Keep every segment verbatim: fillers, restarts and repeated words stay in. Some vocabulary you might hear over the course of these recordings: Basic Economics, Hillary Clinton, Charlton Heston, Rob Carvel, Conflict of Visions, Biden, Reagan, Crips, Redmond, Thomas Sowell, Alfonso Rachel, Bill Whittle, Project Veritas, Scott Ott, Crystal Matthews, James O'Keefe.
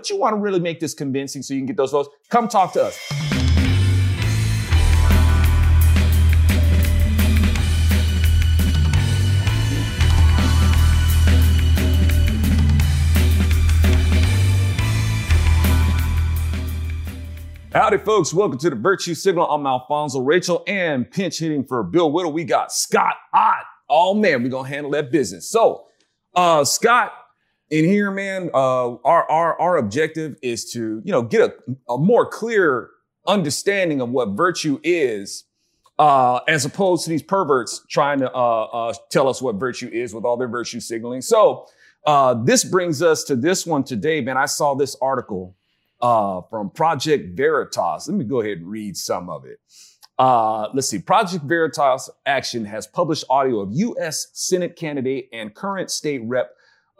but you want to really make this convincing so you can get those votes, come talk to us. Howdy, folks. Welcome to the Virtue Signal. I'm Alfonso Rachel, and pinch hitting for Bill Whittle, we got Scott Ott. Oh, man, we're going to handle that business. So, uh, Scott, in here, man, uh, our, our, our objective is to, you know, get a, a more clear understanding of what virtue is, uh, as opposed to these perverts trying to uh, uh, tell us what virtue is with all their virtue signaling. So uh, this brings us to this one today, man. I saw this article. Uh, from Project Veritas. Let me go ahead and read some of it. Uh, let's see. Project Veritas Action has published audio of U S Senate candidate and current state rep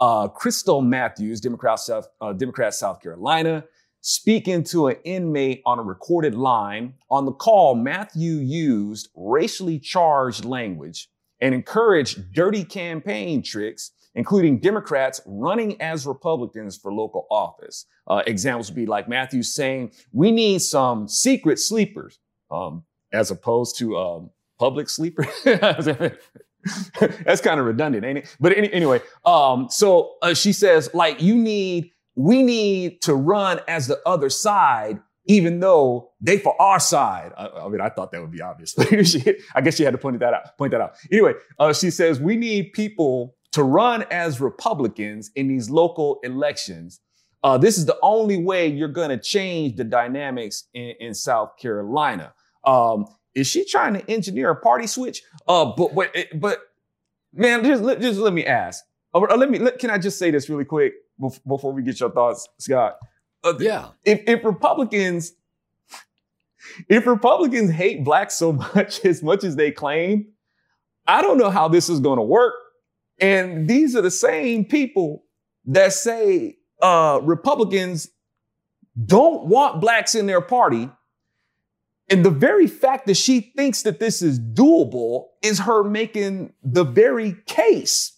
uh, Crystal Matthews, Democrat South, uh, Democrat South Carolina, speaking to an inmate on a recorded line. On the call, Matthew used racially charged language and encouraged dirty campaign tricks, including Democrats running as Republicans for local office. Uh, examples would be like Matthew saying, we need some secret sleepers, um, as opposed to um, public sleepers. That's kind of redundant, ain't it? But any, anyway, um, so uh, she says, like, you need, we need to run as the other side, even though they for our side. I, I mean, I thought that would be obvious. she, I guess she had to point that out. Point that out. Anyway, uh, she says, we need people to run as Republicans in these local elections. Uh, this is the only way you're going to change the dynamics in, in South Carolina. Um, is she trying to engineer a party switch? Uh, but, but, but man, just, just let me ask. Or, or let me. Let, can I just say this really quick before we get your thoughts, Scott? Uh, yeah. If, if Republicans, if Republicans hate blacks so much, as much as they claim, I don't know how this is going to work. And these are the same people that say uh, Republicans don't want blacks in their party. And the very fact that she thinks that this is doable is her making the very case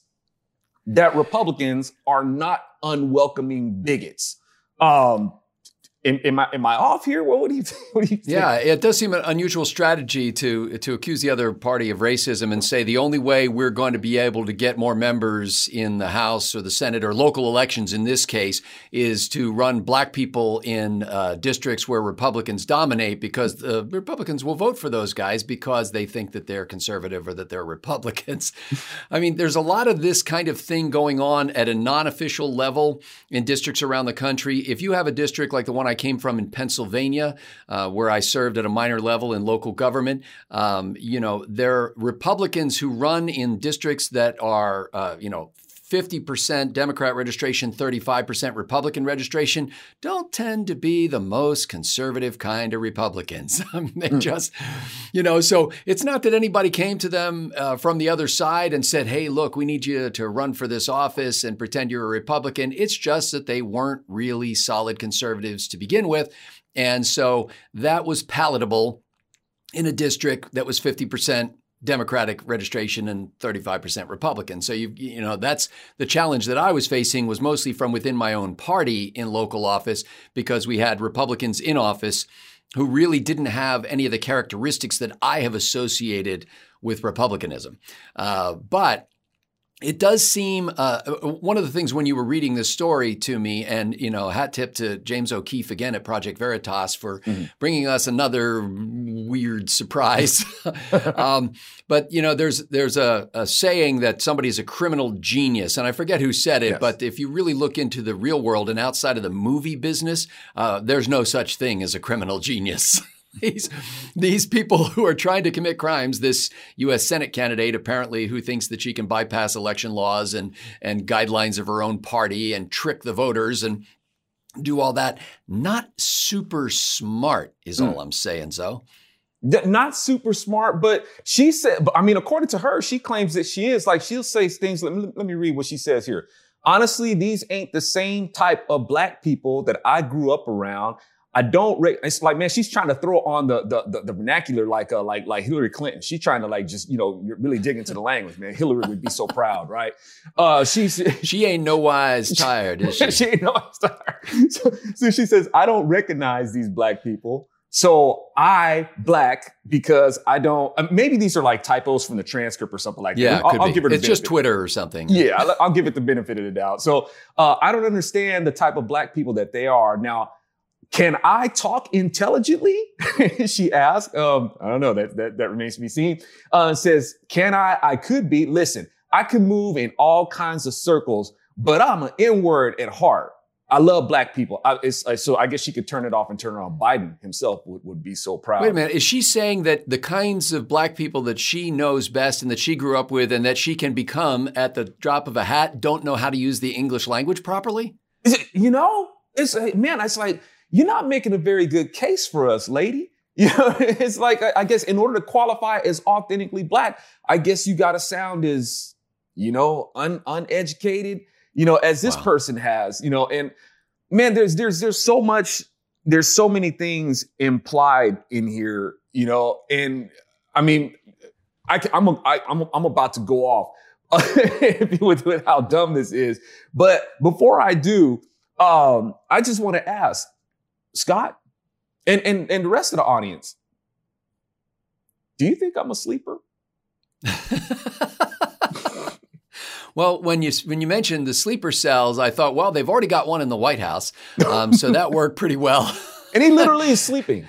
that Republicans are not unwelcoming bigots. Um, Am, am I am I off here? What, what do you think? What do you think? Yeah, it does seem an unusual strategy to to accuse the other party of racism and say the only way we're going to be able to get more members in the House or the Senate or local elections in this case is to run black people in uh, districts where Republicans dominate, because the Republicans will vote for those guys because they think that they're conservative or that they're Republicans. I mean, there's a lot of this kind of thing going on at a non-official level in districts around the country. If you have a district like the one I I came from in Pennsylvania, uh, where I served at a minor level in local government. Um, you know, there are Republicans who run in districts that are, uh, you know, fifty percent Democrat registration, thirty-five percent Republican registration, don't tend to be the most conservative kind of Republicans. I mean, they just, you know, so it's not that anybody came to them uh, from the other side and said, hey, look, we need you to run for this office and pretend you're a Republican. It's just that they weren't really solid conservatives to begin with. And so that was palatable in a district that was fifty percent Democratic registration and thirty-five percent Republican. So, you you know, that's the challenge that I was facing, was mostly from within my own party in local office, because we had Republicans in office who really didn't have any of the characteristics that I have associated with Republicanism. Uh, but it does seem uh, one of the things when you were reading this story to me, and, you know, hat tip to James O'Keefe again at Project Veritas for mm-hmm. bringing us another weird surprise. um, but, you know, there's there's a, a saying that somebody is a criminal genius. And I forget who said it, yes. But if you really look into the real world and outside of the movie business, uh, there's no such thing as a criminal genius. These, these people who are trying to commit crimes, this U S Senate candidate apparently who thinks that she can bypass election laws and, and guidelines of her own party and trick the voters and do all that. Not super smart is all mm. I'm saying, Zoe. Not super smart, but she said, I mean, according to her, she claims that she is. Like, she'll say things, let me, let me read what she says here. Honestly, these ain't the same type of black people that I grew up around. I don't. Re- it's like, man, she's trying to throw on the the, the, the vernacular like uh, like like Hillary Clinton. She's trying to like just you know really dig into the language, man. Hillary would be so proud, right? Uh, she's she ain't no wise tired, is she? She ain't no wise tired. So, so she says, I don't recognize these black people. So I black because I don't. Uh, maybe these are like typos from the transcript or something like yeah, that. Yeah, I'll, I'll give it. It's just Twitter or something. Yeah, I'll, I'll give it the benefit of the doubt. So uh, I don't understand the type of black people that they are now. Can I talk intelligently? She asked. Um, I don't know. That that, that remains to be seen. Uh, says, can I? I could be. Listen, I can move in all kinds of circles, but I'm an N-word at heart. I love black people. I, it's, I, so I guess she could turn it off and turn it on. Biden himself would, would be so proud. Wait a minute. Is she saying that the kinds of black people that she knows best and that she grew up with and that she can become at the drop of a hat don't know how to use the English language properly? Is it, you know, it's man, it's like, you're not making a very good case for us, lady. You know, it's like, I guess in order to qualify as authentically black, I guess you got to sound as, you know, un- uneducated, you know, as this wow. person has, you know, and man, there's, there's, there's so much, there's so many things implied in here, you know, and I mean, I, I'm, a, I, I'm, a, I'm about to go off with, with how dumb this is. But before I do, um, I just want to ask, Scott, and, and and the rest of the audience, do you think I'm a sleeper? Well, when you when you mentioned the sleeper cells, I thought, well, they've already got one in the White House, um, so that worked pretty well. And he literally is sleeping.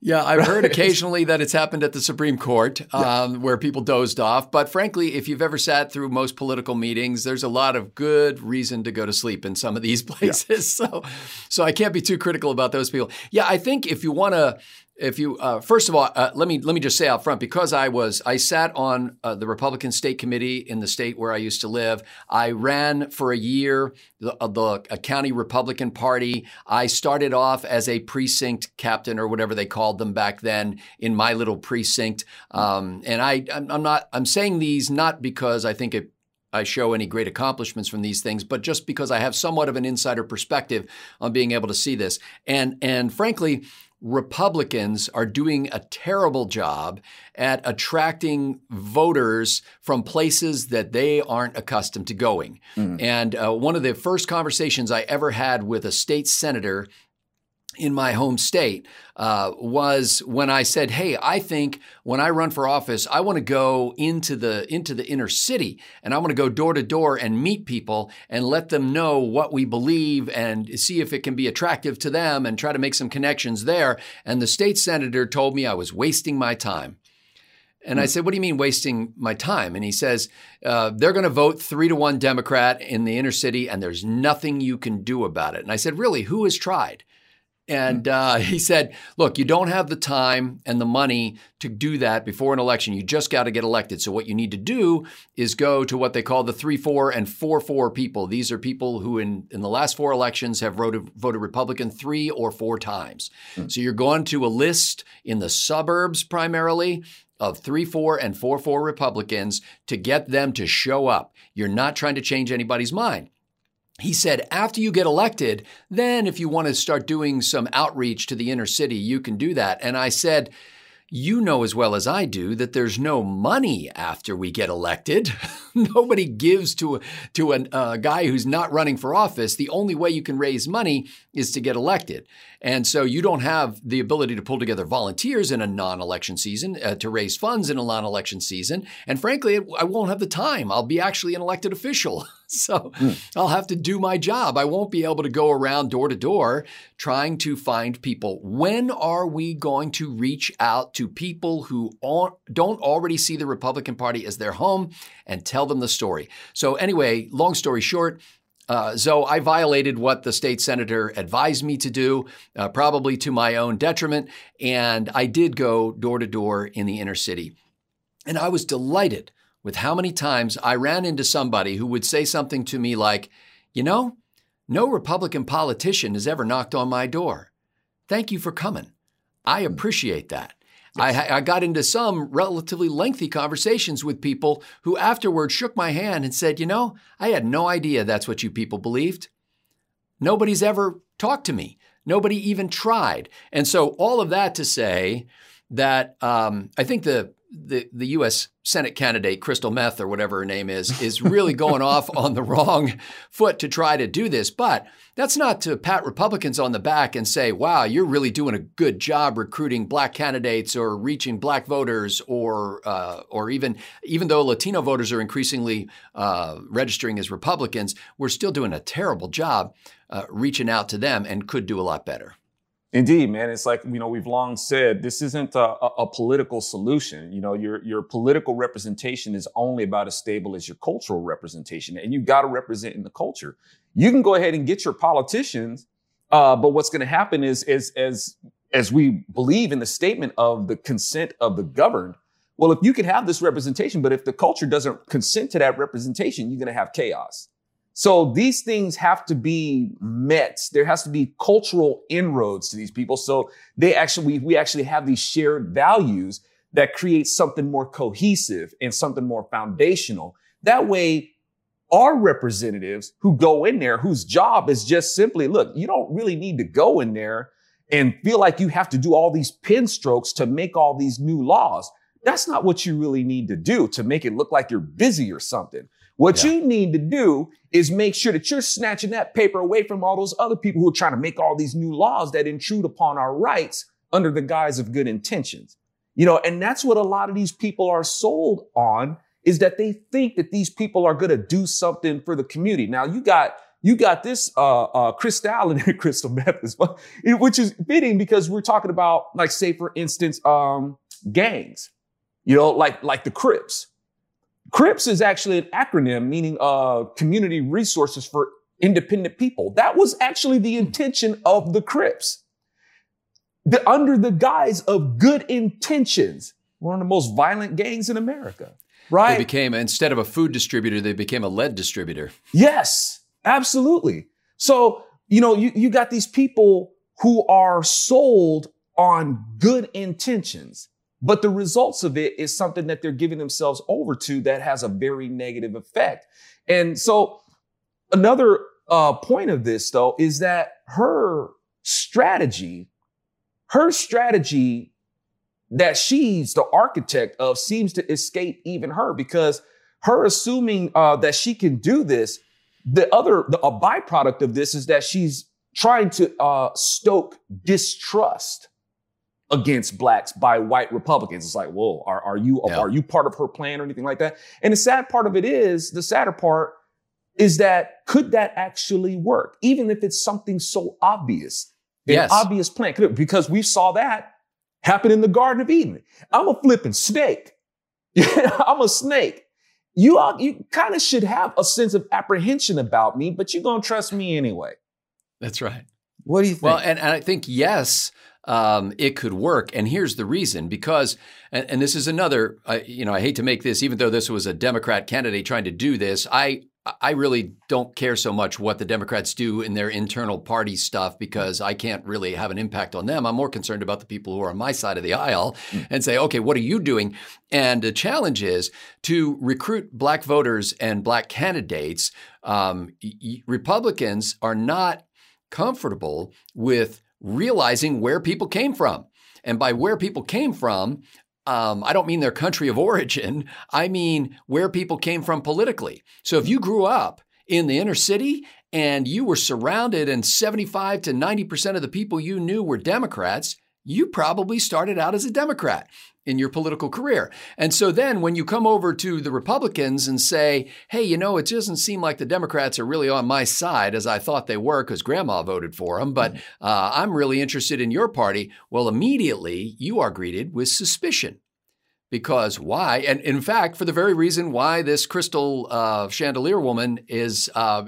Yeah, I've heard occasionally that it's happened at the Supreme Court um, yeah. where people dozed off. But frankly, if you've ever sat through most political meetings, there's a lot of good reason to go to sleep in some of these places. Yeah. So so I can't be too critical about those people. Yeah, I think if you want to if you uh, first of all, uh, let me let me just say out front, because I was I sat on uh, the Republican State Committee in the state where I used to live. I ran for a year, the, the a county Republican Party. I started off as a precinct captain or whatever they called them back then in my little precinct. Um, and I I'm not I'm saying these not because I think it. I show any great accomplishments from these things, but just because I have somewhat of an insider perspective on being able to see this. And and frankly, Republicans are doing a terrible job at attracting voters from places that they aren't accustomed to going. Mm-hmm. And uh, one of the first conversations I ever had with a state senator in my home state uh, was when I said, hey, I think when I run for office, I want to go into the into the inner city and I want to go door to door and meet people and let them know what we believe and see if it can be attractive to them and try to make some connections there. And the state senator told me I was wasting my time. And I said, what do you mean wasting my time? And he says, uh, they're going to vote three to one Democrat in the inner city and there's nothing you can do about it. And I said, really, who has tried? And uh, he said, look, you don't have the time and the money to do that before an election. You just got to get elected. So what you need to do is go to what they call the three, four and four, four people. These are people who in, in the last four elections have voted, voted Republican three or four times. Mm-hmm. So you're going to a list in the suburbs primarily of three, four and four, four Republicans to get them to show up. You're not trying to change anybody's mind. He said, after you get elected, then if you want to start doing some outreach to the inner city, you can do that. And I said, you know as well as I do that there's no money after we get elected. Nobody gives to, to a uh, guy who's not running for office. The only way you can raise money is to get elected. And so you don't have the ability to pull together volunteers in a non-election season, uh, to raise funds in a non-election season. And frankly, I won't have the time. I'll be actually an elected official. So I'll have to do my job. I won't be able to go around door to door trying to find people. When are we going to reach out to people who don't already see the Republican Party as their home and tell them the story? So anyway, long story short, Uh, so I violated what the state senator advised me to do, uh, probably to my own detriment. And I did go door to door in the inner city. And I was delighted with how many times I ran into somebody who would say something to me like, you know, no Republican politician has ever knocked on my door. Thank you for coming. I appreciate that. Yes. I, I got into some relatively lengthy conversations with people who afterward shook my hand and said, you know, I had no idea that's what you people believed. Nobody's ever talked to me. Nobody even tried. And so all of that to say that um, I think the, the the U S Senate candidate, Crystal Meth or whatever her name is, is really going off on the wrong foot to try to do this. But that's not to pat Republicans on the back and say, wow, you're really doing a good job recruiting black candidates or reaching black voters or uh, or even even though Latino voters are increasingly uh, registering as Republicans, we're still doing a terrible job uh, reaching out to them and could do a lot better. Indeed, man. It's like, you know, we've long said this isn't a, a political solution. You know, your your political representation is only about as stable as your cultural representation, and you got to represent in the culture. You can go ahead and get your politicians, uh, but what's going to happen is, as as as we believe in the statement of the consent of the governed. Well, if you can have this representation, but if the culture doesn't consent to that representation, you're going to have chaos. So these things have to be met. There has to be cultural inroads to these people. So they actually, we actually have these shared values that create something more cohesive and something more foundational. That way, our representatives who go in there, whose job is just simply, look, you don't really need to go in there and feel like you have to do all these pin strokes to make all these new laws. That's not what you really need to do to make it look like you're busy or something. What yeah. you need to do is make sure that you're snatching that paper away from all those other people who are trying to make all these new laws that intrude upon our rights under the guise of good intentions. You know, and that's what a lot of these people are sold on, is that they think that these people are going to do something for the community. Now, you got you got this uh, uh, Crystal and Crystal Matthews, which is fitting because we're talking about, like, say, for instance, um, gangs, you know, like like the Crips. Crips is actually an acronym meaning uh, Community Resources for Independent People. That was actually the intention of the Crips. The, under the guise of good intentions, one of the most violent gangs in America, right? They became, instead of a food distributor, they became a lead distributor. Yes, absolutely. So, you know, you, you got these people who are sold on good intentions. But the results of it is something that they're giving themselves over to that has a very negative effect. And so another uh, point of this, though, is that her strategy, her strategy that she's the architect of seems to escape even her, because her assuming uh, that she can do this. The other the, a byproduct of this is that she's trying to uh, stoke distrust against blacks by white Republicans. It's like, whoa, are, are you yeah. are you part of her plan or anything like that? And the sad part of it is, the sadder part is that could that actually work? Even if it's something so obvious, yes. an obvious plan, could it, because we saw that happen in the Garden of Eden. I'm a flipping snake. I'm a snake. You are, you kind of should have a sense of apprehension about me, but you're going to trust me anyway. That's right. What do you think? Well, and, and I think, yes, Um, it could work. And here's the reason, because, and, and this is another, uh, you know, I hate to make this, even though this was a Democrat candidate trying to do this, I, I really don't care so much what the Democrats do in their internal party stuff, because I can't really have an impact on them. I'm more concerned about the people who are on my side of the aisle and say, okay, what are you doing? And the challenge is to recruit black voters and black candidates. Um, y- Republicans are not comfortable with realizing where people came from. And by where people came from, um, I don't mean their country of origin. I mean where people came from politically. So if you grew up in the inner city and you were surrounded and seventy-five to ninety percent of the people you knew were Democrats, you probably started out as a Democrat in your political career. And so then when you come over to the Republicans and say, hey, you know, it doesn't seem like the Democrats are really on my side as I thought they were because grandma voted for them, but uh, I'm really interested in your party. Well, immediately you are greeted with suspicion. Because why? And in fact, for the very reason why this Crystal uh, Chandelier woman is uh,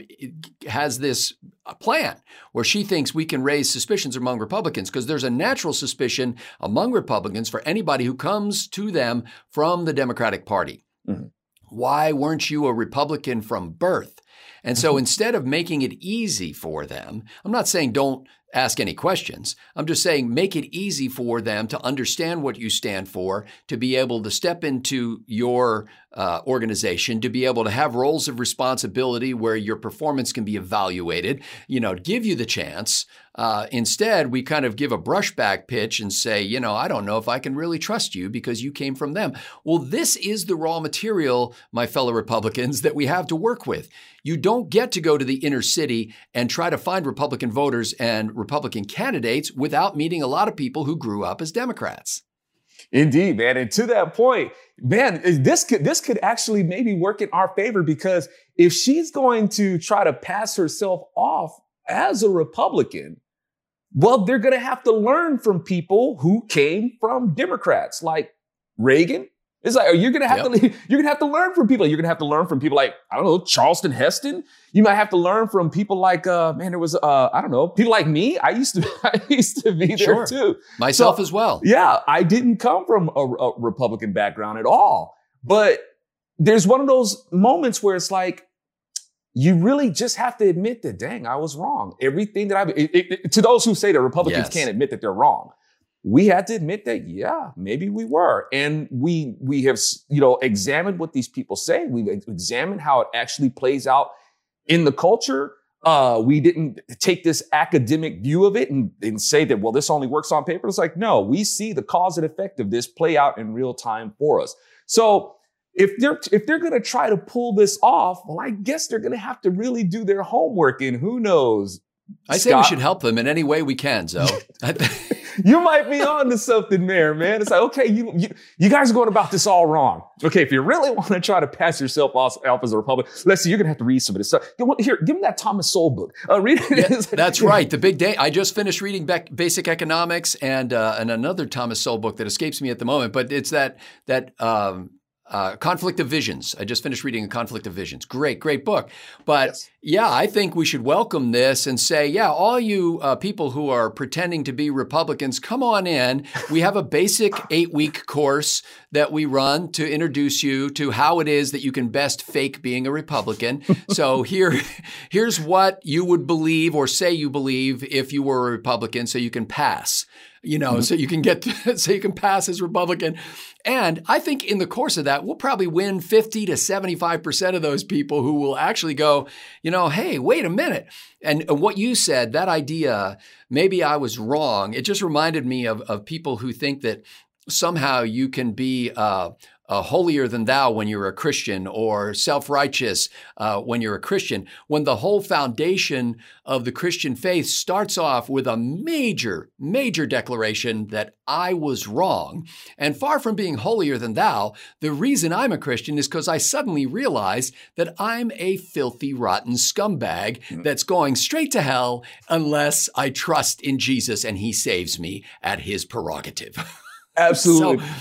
has this plan where she thinks we can raise suspicions among Republicans, because there's a natural suspicion among Republicans for anybody who comes to them from the Democratic Party. Mm-hmm. Why weren't you a Republican from birth? And so instead of making it easy for them, I'm not saying don't ask any questions. I'm just saying make it easy for them to understand what you stand for, to be able to step into your uh, organization, to be able to have roles of responsibility where your performance can be evaluated, you know, give you the chance. Uh, instead, we kind of give a brushback pitch and say, you know, I don't know if I can really trust you because you came from them. Well, this is the raw material, my fellow Republicans, that we have to work with. You don't get to go to the inner city and try to find Republican voters and Republican candidates without meeting a lot of people who grew up as Democrats. Indeed, man. And to that point, man, this could this could actually maybe work in our favor, because if she's going to try to pass herself off as a Republican, well, they're going to have to learn from people who came from Democrats, like Reagan. It's like, you're going to have yep. to you're going to have to learn from people. You're going to have to learn from people like, I don't know, Charlton Heston. You might have to learn from people like, uh, man, there was, uh, I don't know, people like me. I used to I used to be there sure. too. Myself so, as well. Yeah, I didn't come from a, a Republican background at all. But there's one of those moments where it's like, you really just have to admit that, dang, I was wrong. Everything that I've, it, it, it, to those who say that Republicans yes. can't admit that they're wrong, we had to admit that, yeah, maybe we were. And we we have, you know, examined what these people say. We've examined how it actually plays out in the culture. Uh, we didn't take this academic view of it and, and say that, well, this only works on paper. It's like, no, we see the cause and effect of this play out in real time for us. So, If they're if they're going to try to pull this off, well, I guess they're going to have to really do their homework, and who knows? I say we should help them in any way we can, Zoe. You might be on to something there, man. It's like, okay, you, you you guys are going about this all wrong. Okay, if you really want to try to pass yourself off, off as a Republican, let's see, you're going to have to read some of this stuff. Here, give me that Thomas Sowell book. Uh, read it. Yeah, that's right. The Big Day. I just finished reading Be- Basic Economics and uh, and another Thomas Sowell book that escapes me at the moment, but it's that that. Um, Uh, Conflict of Visions. I just finished reading A Conflict of Visions. Great, great book. But yes. yeah, I think we should welcome this and say, yeah, all you uh, people who are pretending to be Republicans, come on in. We have a basic eight-week course that we run to introduce you to how it is that you can best fake being a Republican. So here, here's what you would believe or say you believe if you were a Republican, so you can pass. You know, mm-hmm. so you can get, so you can pass as Republican. And I think in the course of that, we'll probably win fifty to seventy-five percent of those people who will actually go, you know, hey, wait a minute. And what you said, that idea, maybe I was wrong. It just reminded me of, of people who think that somehow you can be uh, uh, holier than thou when you're a Christian, or self-righteous uh, when you're a Christian, when the whole foundation of the Christian faith starts off with a major, major declaration that I was wrong. And far from being holier than thou, the reason I'm a Christian is because I suddenly realized that I'm a filthy, rotten scumbag mm-hmm. that's going straight to hell unless I trust in Jesus and he saves me at his prerogative. Absolutely. So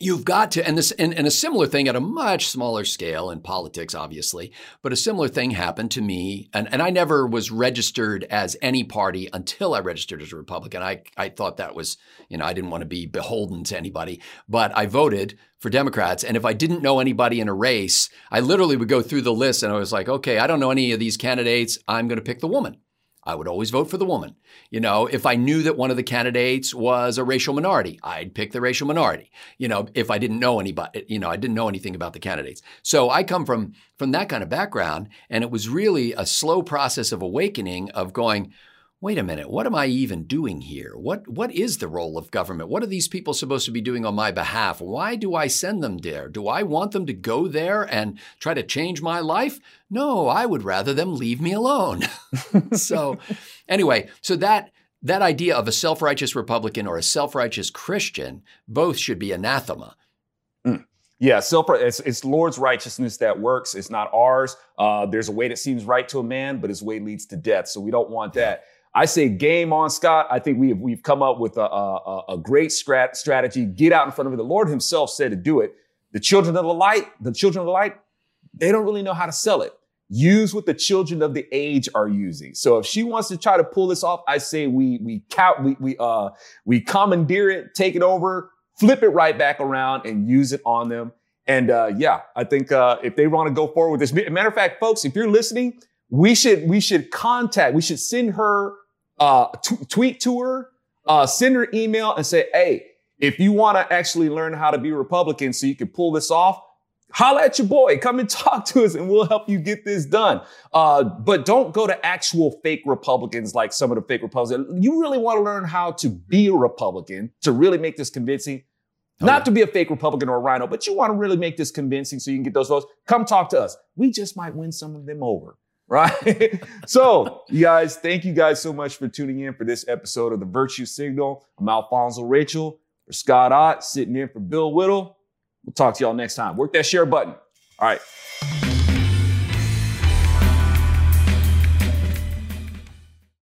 you've got to, and this, and, and a similar thing at a much smaller scale in politics, obviously, but a similar thing happened to me. And, and I never was registered as any party until I registered as a Republican. I, I thought that was, you know, I didn't want to be beholden to anybody, but I voted for Democrats. And if I didn't know anybody in a race, I literally would go through the list and I was like, okay, I don't know any of these candidates. I'm going to pick the woman. I would always vote for the woman. You know, if I knew that one of the candidates was a racial minority, I'd pick the racial minority. You know, if I didn't know anybody, you know, I didn't know anything about the candidates. So I come from, from that kind of background, and it was really a slow process of awakening of going, wait a minute, what am I even doing here? What what is the role of government? What are these people supposed to be doing on my behalf? Why do I send them there? Do I want them to go there and try to change my life? No, I would rather them leave me alone. So anyway, so that that idea of a self-righteous Republican or a self-righteous Christian, both should be anathema. Mm. Yeah, self it's, it's Lord's righteousness that works. It's not ours. Uh, there's a way that seems right to a man, but his way leads to death. So we don't want that. I say game on, Scott. I think we've we've come up with a, a, a great strat- strategy. Get out in front of it. The Lord himself said to do it. The children of the light, the children of the light, they don't really know how to sell it. Use what the children of the age are using. So if she wants to try to pull this off, I say we we count, we we uh we commandeer it, take it over, flip it right back around, and use it on them. And uh, yeah, I think uh, if they want to go forward with this, as a matter of fact, folks, if you're listening, we should we should contact, we should send her, uh, t- tweet to her, uh, send her email and say, hey, if you want to actually learn how to be Republican so you can pull this off, holla at your boy. Come and talk to us and we'll help you get this done. Uh, but don't go to actual fake Republicans like some of the fake Republicans. You really want to learn how to be a Republican to really make this convincing. Oh, Not yeah. to be a fake Republican or a rhino, but you want to really make this convincing so you can get those votes. Come talk to us. We just might win some of them over. Right? So, you guys, thank you guys so much for tuning in for this episode of The Virtue Signal. I'm Alfonso Rachel for Scott Ott, sitting in for Bill Whittle. We'll talk to y'all next time. Work that share button. All right.